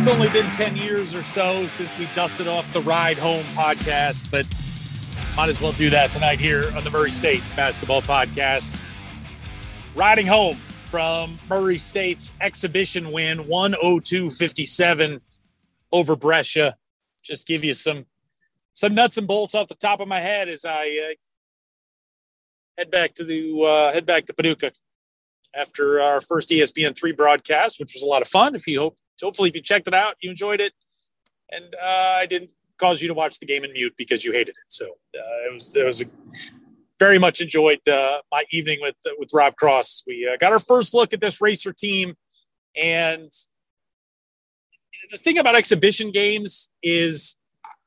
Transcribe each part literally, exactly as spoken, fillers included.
it's only been ten years or so since we dusted off the Ride Home podcast, but might as well do that tonight here on the Murray State Basketball Podcast. Riding home from Murray State's exhibition win, one oh two fifty-seven over Brescia. Just give you some some nuts and bolts off the top of my head as I uh, head back to the uh, head back to Paducah after our first E S P N three broadcast, which was a lot of fun. If you hope, hopefully, if you checked it out, you enjoyed it, and uh, I didn't cause you to watch the game in mute because you hated it. So uh, it was it was a, very much enjoyed uh, my evening with with Rob Cross. We uh, got our first look at this Racer team, and the thing about exhibition games is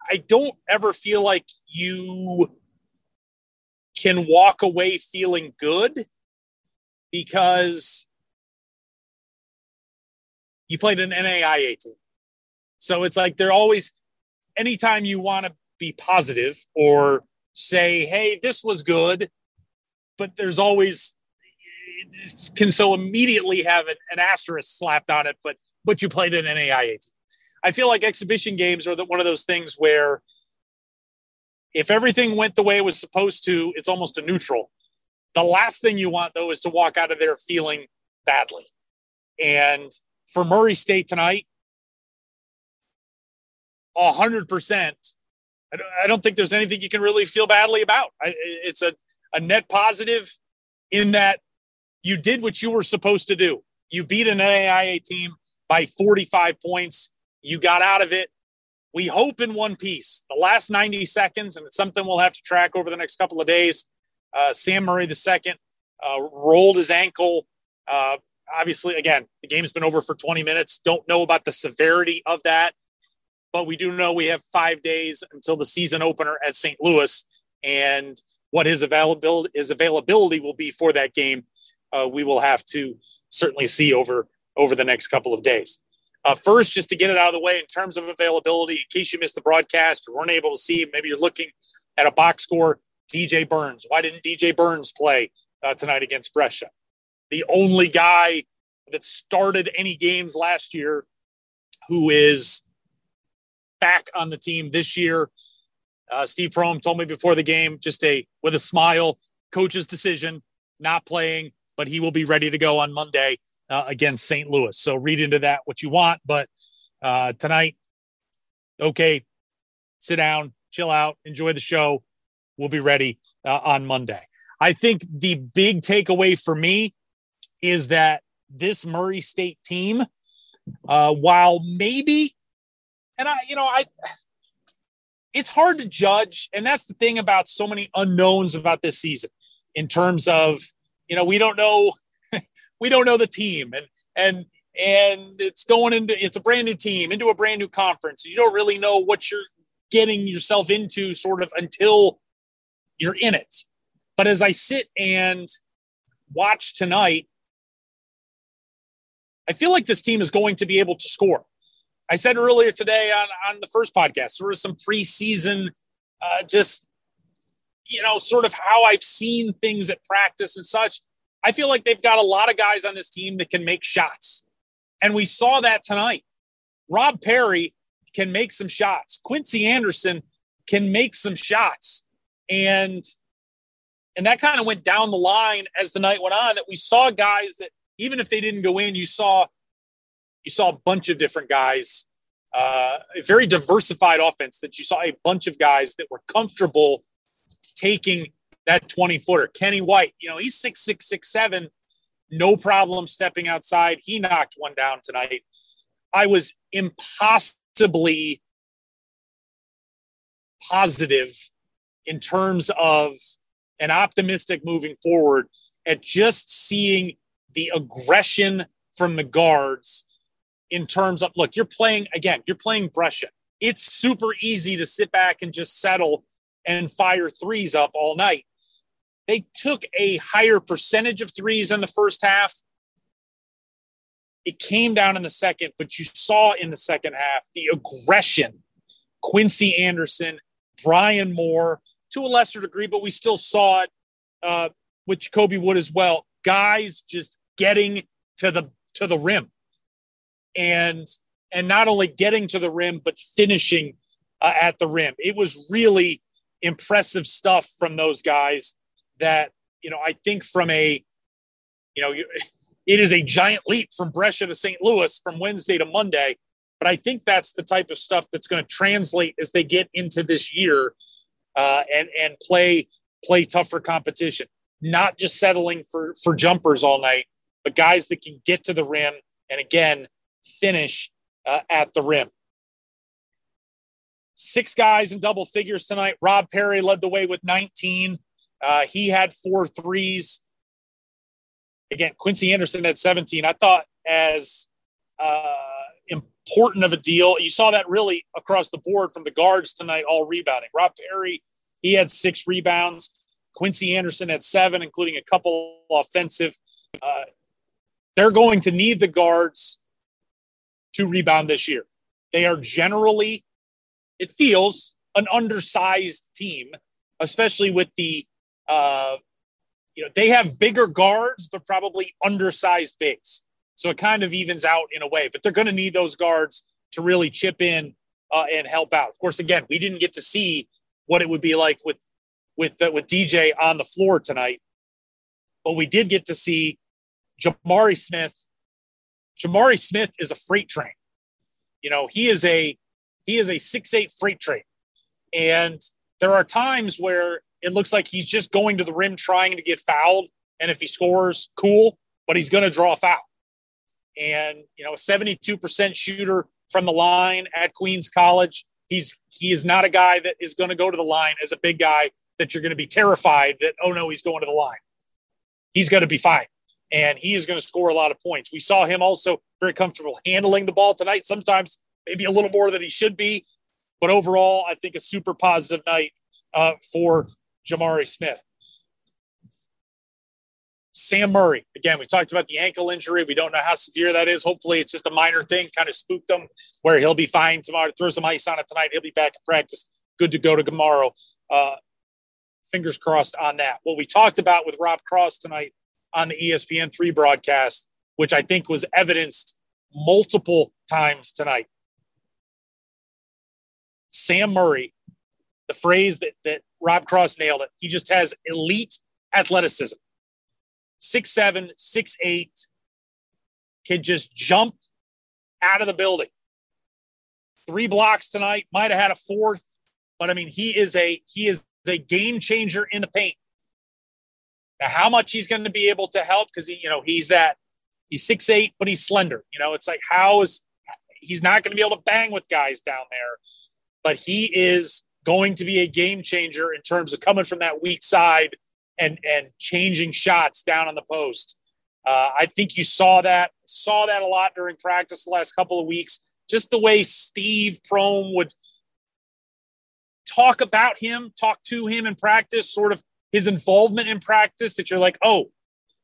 I don't ever feel like you can walk away feeling good, because you played an N A I A team. So it's like they're always, anytime you want to be positive or say, hey, this was good, but there's always, it can so immediately have an, an asterisk slapped on it, but but you played an N A I A team. I feel like exhibition games are the, one of those things where if everything went the way it was supposed to, it's almost a neutral. The last thing you want, though, is to walk out of there feeling badly. And for Murray State tonight, one hundred percent, I don't, I don't think there's anything you can really feel badly about. I, it's a, a net positive in that you did what you were supposed to do. You beat an N A I A team by forty-five points. You got out of it, we hope, in one piece. The last ninety seconds, and it's something we'll have to track over the next couple of days, Uh, Sam Murray the second uh, rolled his ankle. Uh, obviously, again, the game's been over for twenty minutes. Don't know about the severity of that, but we do know we have five days until the season opener at Saint Louis, and what his availability his availability will be for that game, uh, we will have to certainly see over over the next couple of days. Uh, first, just to get it out of the way, in terms of availability, in case you missed the broadcast or weren't able to see, maybe you're looking at a box score. D J Burns. Why didn't D J Burns play uh, tonight against Brescia? The only guy that started any games last year who is back on the team this year. Uh, Steve Prohm told me before the game, just a with a smile, coach's decision, not playing, but he will be ready to go on Monday uh, against Saint Louis. So read into that what you want, but uh, tonight, okay, sit down, chill out, enjoy the show. We'll be ready uh, on Monday. I think the big takeaway for me is that this Murray State team, uh, while maybe, and I, you know, I, it's hard to judge. And that's the thing about so many unknowns about this season in terms of, you know, we don't know, we don't know the team, and, and, and it's going into, it's a brand new team into a brand new conference. You don't really know what you're getting yourself into sort of until you're in it. But as I sit and watch tonight, I feel like this team is going to be able to score. I said earlier today on, on the first podcast, sort of some preseason, uh, just, you know, sort of how I've seen things at practice and such. I feel like they've got a lot of guys on this team that can make shots. And we saw that tonight. Rob Perry can make some shots. Quincy Anderson can make some shots. And and that kind of went down the line as the night went on, that we saw guys that even if they didn't go in, you saw you saw a bunch of different guys, uh, a very diversified offense, that you saw a bunch of guys that were comfortable taking that twenty-footer. Kenny White, you know, he's six six, six seven, no problem stepping outside. He knocked one down tonight. I was impossibly positive in terms of an optimistic moving forward at just seeing the aggression from the guards in terms of, look, you're playing, again, you're playing Brescia. It's super easy to sit back and just settle and fire threes up all night. They took a higher percentage of threes in the first half. It came down in the second, but you saw in the second half the aggression. Quincy Anderson, Brian Moore, to a lesser degree, but we still saw it uh, with Jacoby Wood as well. Guys just getting to the to the rim, and and not only getting to the rim, but finishing uh, at the rim. It was really impressive stuff from those guys that, you know, I think from a, you know, it is a giant leap from Brescia to Saint Louis from Wednesday to Monday. But I think that's the type of stuff that's going to translate as they get into this year uh, and, and play, play tougher competition, not just settling for, for jumpers all night, but guys that can get to the rim and again, finish uh, at the rim. Six guys in double figures tonight. Rob Perry led the way with nineteen. Uh, he had four threes. Again, Quincy Anderson had seventeen. I thought as uh, important of a deal. You saw that really across the board from the guards tonight, all rebounding. Rob Perry, he had six rebounds. Quincy Anderson had seven, including a couple offensive. Uh, they're going to need the guards to rebound this year. They are generally, it feels, an undersized team, especially with the, uh, you know, they have bigger guards, but probably undersized bigs. So it kind of evens out in a way, but they're going to need those guards to really chip in uh, and help out. Of course, again, we didn't get to see what it would be like with, with, uh, with D J on the floor tonight, but we did get to see Jamari Smith. Jamari Smith is a freight train. You know, he is a, he is a six eight freight train. And there are times where it looks like he's just going to the rim, trying to get fouled. And if he scores, cool, but he's going to draw a foul. And, you know, a seventy-two percent shooter from the line at Queens College. He's, he is not a guy that is going to go to the line as a big guy that you're going to be terrified that, oh no, he's going to the line. He's going to be fine. And he is going to score a lot of points. We saw him also very comfortable handling the ball tonight. Sometimes maybe a little more than he should be, but overall, I think a super positive night uh, for Jamari Smith. Sam Murray, again, we talked about the ankle injury. We don't know how severe that is. Hopefully it's just a minor thing, kind of spooked him where he'll be fine tomorrow. Throw some ice on it tonight. He'll be back in practice. Good to go to tomorrow. Uh, fingers crossed on that. What we talked about with Rob Cross tonight on the E S P N three broadcast, which I think was evidenced multiple times tonight. Sam Murray, the phrase that, that Rob Cross nailed it, he just has elite athleticism. six seven, six eight, can just jump out of the building. Three blocks tonight, might have had a fourth, but I mean, he is a he is a game changer in the paint. Now, how much he's going to be able to help because he, you know, he's that he's six eight, but he's slender. You know, it's like how is he's not going to be able to bang with guys down there, but he is going to be a game changer in terms of coming from that weak side and and changing shots down on the post. Uh, I think you saw that, saw that a lot during practice the last couple of weeks, just the way Steve Prohm would talk about him, talk to him in practice, sort of his involvement in practice that you're like, oh,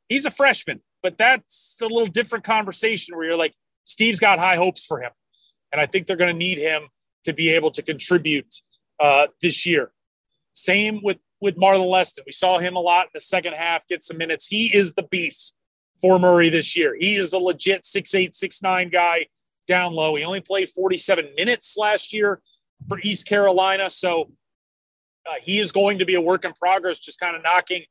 he's a freshman, but that's a little different conversation where you're like, Steve's got high hopes for him. And I think they're going to need him to be able to contribute uh, this year. Same with, with Marlon Leston. We saw him a lot in the second half, get some minutes. He is the beef for Murray this year. He is the legit six eight, six nine guy down low. He only played forty-seven minutes last year for East Carolina. So uh, he is going to be a work in progress, just kind of knocking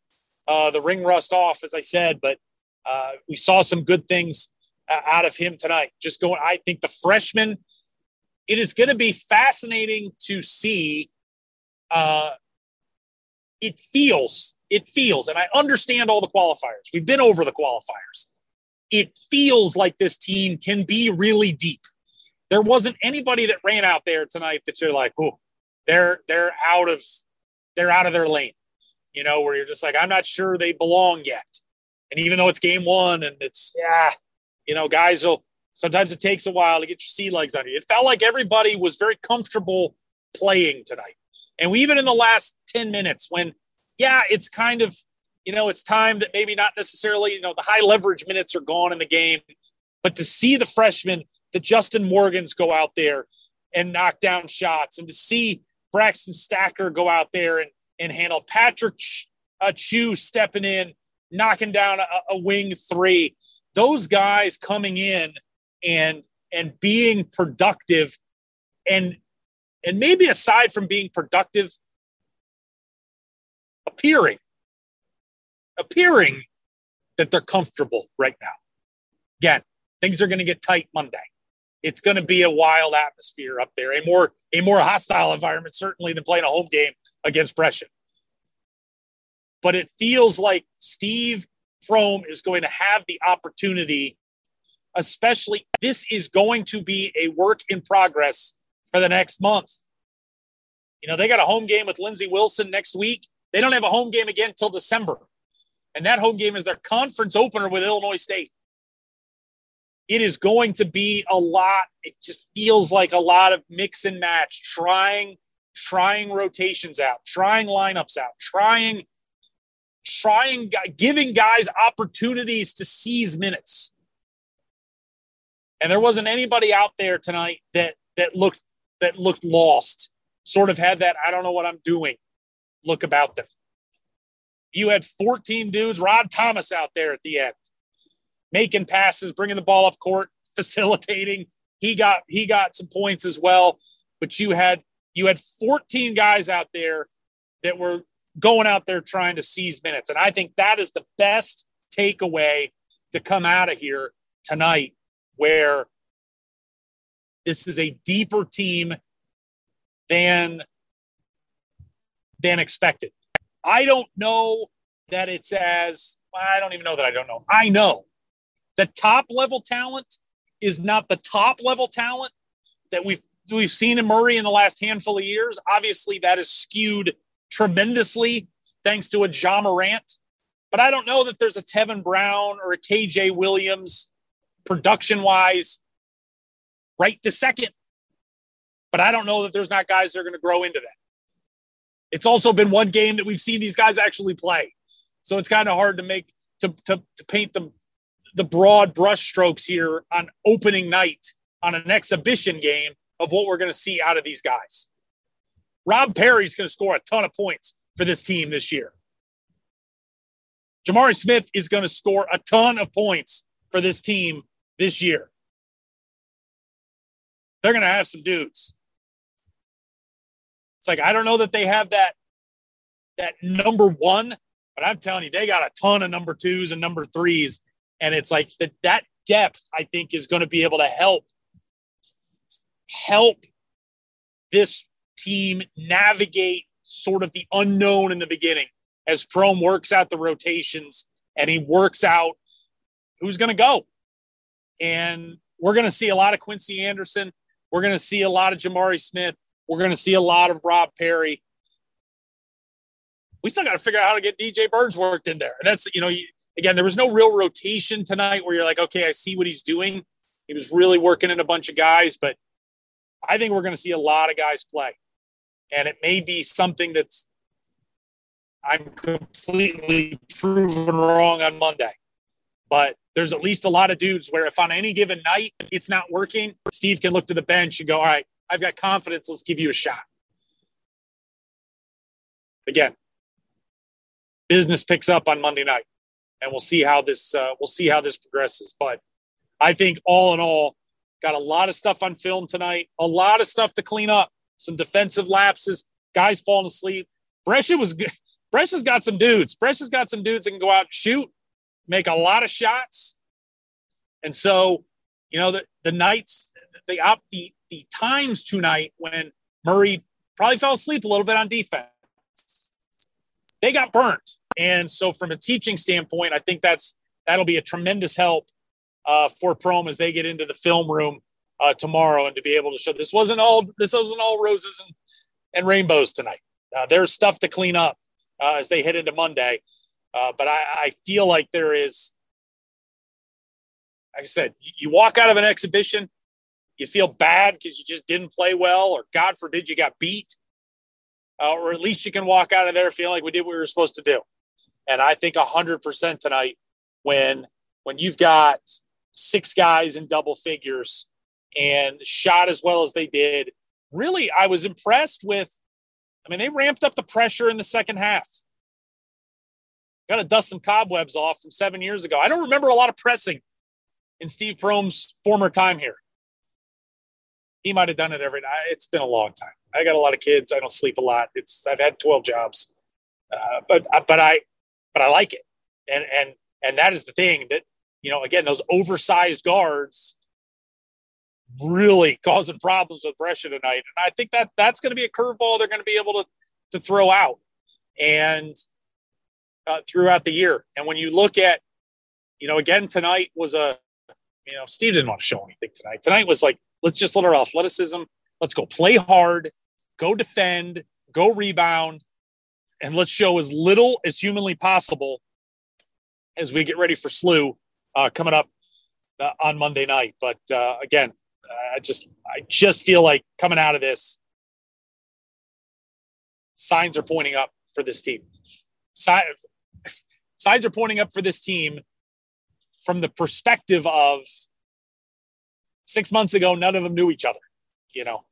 uh, the ring rust off, as I said. But uh, we saw some good things uh, out of him tonight. Just going, I think the freshman, it is going to be fascinating to see uh, It feels, it feels, and I understand all the qualifiers. We've been over the qualifiers. It feels like this team can be really deep. There wasn't anybody that ran out there tonight that you're like, oh, they're they're out of they're out of their lane. You know, where you're just like, I'm not sure they belong yet. And even though it's game one and it's yeah, you know, guys will sometimes it takes a while to get your sea legs under you. It felt like everybody was very comfortable playing tonight. And we even in the last ten minutes when, yeah, it's kind of, you know, it's time that maybe not necessarily, you know, the high leverage minutes are gone in the game. But to see the freshmen, the Justin Morgans go out there and knock down shots and to see Braxton Stacker go out there and, and handle Patrick Chu stepping in, knocking down a, a wing three, those guys coming in and and being productive. And, and maybe aside from being productive, appearing, appearing that they're comfortable right now. Again, things are going to get tight Monday. It's going to be a wild atmosphere up there, a more a more hostile environment, certainly, than playing a home game against Brescia. But it feels like Steve Prohm is going to have the opportunity, especially this is going to be a work in progress for the next month. You know, they got a home game with Lindsey Wilson next week. They don't have a home game again until December. And that home game is their conference opener with Illinois State. It is going to be a lot. It just feels like a lot of mix and match, trying, trying rotations out, trying lineups out, trying, trying, giving guys opportunities to seize minutes. And there wasn't anybody out there tonight that, that looked, that looked lost, sort of had that, I don't know what I'm doing look about them. You had fourteen dudes, Rod Thomas out there at the end, making passes, bringing the ball up court, facilitating. He got he got some points as well, but you had you had fourteen guys out there that were going out there trying to seize minutes. And I think that is the best takeaway to come out of here tonight, where this is a deeper team than than expected. I don't know that it's as I don't even know that I don't know. I know. The top-level talent is not the top-level talent that we've we've seen in Murray in the last handful of years. Obviously, that is skewed tremendously thanks to a Ja Morant. But I don't know that there's a Tevin Brown or a K J Williams production-wise right this second. But I don't know that there's not guys that are going to grow into that. It's also been one game that we've seen these guys actually play. So it's kind of hard to make to, to, to paint them the broad brush strokes here on opening night on an exhibition game of what we're going to see out of these guys. Rob Perry's going to score a ton of points for this team this year. Jamari Smith is going to score a ton of points for this team this year. They're going to have some dudes. It's like, I don't know that they have that, that number one, but I'm telling you, they got a ton of number twos and number threes. And it's like that, that depth, I think, is going to be able to help help this team navigate sort of the unknown in the beginning as Prohm works out the rotations and he works out who's going to go. And we're going to see a lot of Quincy Anderson. We're going to see a lot of Jamari Smith. We're going to see a lot of Rob Perry. We still got to figure out how to get D J Burns worked in there. That's, you know, you, Again, there was no real rotation tonight where you're like, okay, I see what he's doing. He was really working in a bunch of guys, but I think we're going to see a lot of guys play. And it may be something that's I'm completely proven wrong on Monday. But there's at least a lot of dudes where if on any given night it's not working, Steve can look to the bench and go, all right, I've got confidence. Let's give you a shot. Again, business picks up on Monday night. And we'll see how this uh, we'll see how this progresses. But I think all in all, got a lot of stuff on film tonight, a lot of stuff to clean up, some defensive lapses, guys falling asleep. Brescia was good. Brescia's got some dudes. Brescia's got some dudes that can go out and shoot, make a lot of shots. And so, you know, the the nights, the op, the the times tonight when Murray probably fell asleep a little bit on defense, they got burned. And so from a teaching standpoint, I think that's that'll be a tremendous help uh, for Prohm as they get into the film room uh, tomorrow and to be able to show this wasn't all this wasn't all roses and, and rainbows tonight. Uh, there's stuff to clean up uh, as they head into Monday. Uh, but I, I feel like there is, like I said, you walk out of an exhibition, you feel bad because you just didn't play well, or God forbid you got beat. Uh, or at least you can walk out of there feeling like we did what we were supposed to do. And I think one hundred percent tonight, when when you've got six guys in double figures and shot as well as they did, really I was impressed with, I mean, they ramped up the pressure in the second half. Got to dust some cobwebs off from seven years ago. I don't remember a lot of pressing in Steve Prohm's former time here. he might have done it every night. It's been a long time. I got a lot of kids. I don't sleep a lot. It's I've had twelve jobs, uh, but but I but I like it, and and and that is the thing that you know. Again, those oversized guards really causing problems with Brescia tonight, and I think that that's going to be a curveball they're going to be able to to throw out and uh, throughout the year. And when you look at, you know, again tonight was a, you know, Steve didn't want to show anything tonight. Tonight was like, let's just let our athleticism. Let's go play hard, go defend, go rebound, and let's show as little as humanly possible as we get ready for S L U uh, coming up uh, on Monday night. But uh, again, I just I just feel like coming out of this, signs are pointing up for this team. Sign, signs are pointing up for this team from the perspective of six months ago, none of them knew each other. You know,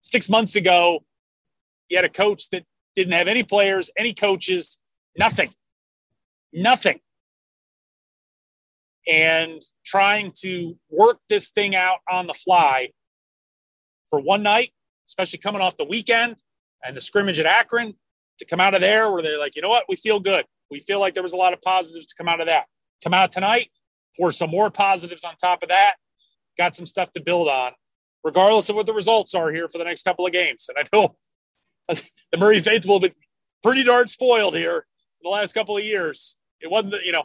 six months ago, you had a coach that didn't have any players, any coaches, nothing, nothing. And trying to work this thing out on the fly for one night, especially coming off the weekend and the scrimmage at Akron, to come out of there where they're like, you know what, we feel good. We feel like there was a lot of positives to come out of that. Come out tonight, pour some more positives on top of that. Got some stuff to build on, regardless of what the results are here for the next couple of games. And I know the Murray faithful have been pretty darn spoiled here in the last couple of years. It wasn't, you know,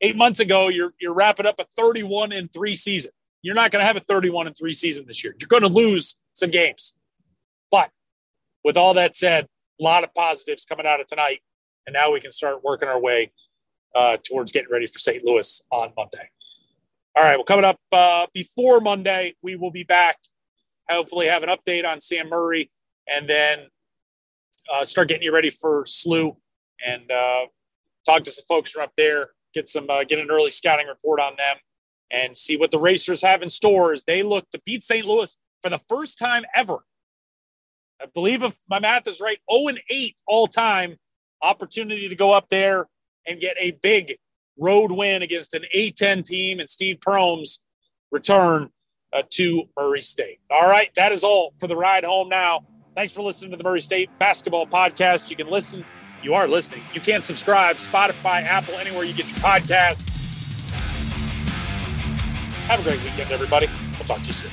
eight months ago, you're you're wrapping up a thirty-one and three season. You're not going to have a thirty-one and three season this year. You're going to lose some games. But with all that said, a lot of positives coming out of tonight. And now we can start working our way uh, towards getting ready for Saint Louis on Monday. All right, well, coming up uh, before Monday, we will be back, hopefully have an update on Sam Murray, and then uh, start getting you ready for S L U and uh, talk to some folks from up there, get some uh, get an early scouting report on them, and see what the Racers have in store as they look to beat Saint Louis for the first time ever. I believe, if my math is right, oh and eight all-time. Opportunity to go up there and get a big road win against an A ten team and Steve Prohm's return uh, to Murray State. All right, that is all for the ride home now. Thanks for listening to the Murray State Basketball Podcast. You can listen. You are listening. You can subscribe, Spotify, Apple, anywhere you get your podcasts. Have a great weekend, everybody. We'll talk to you soon.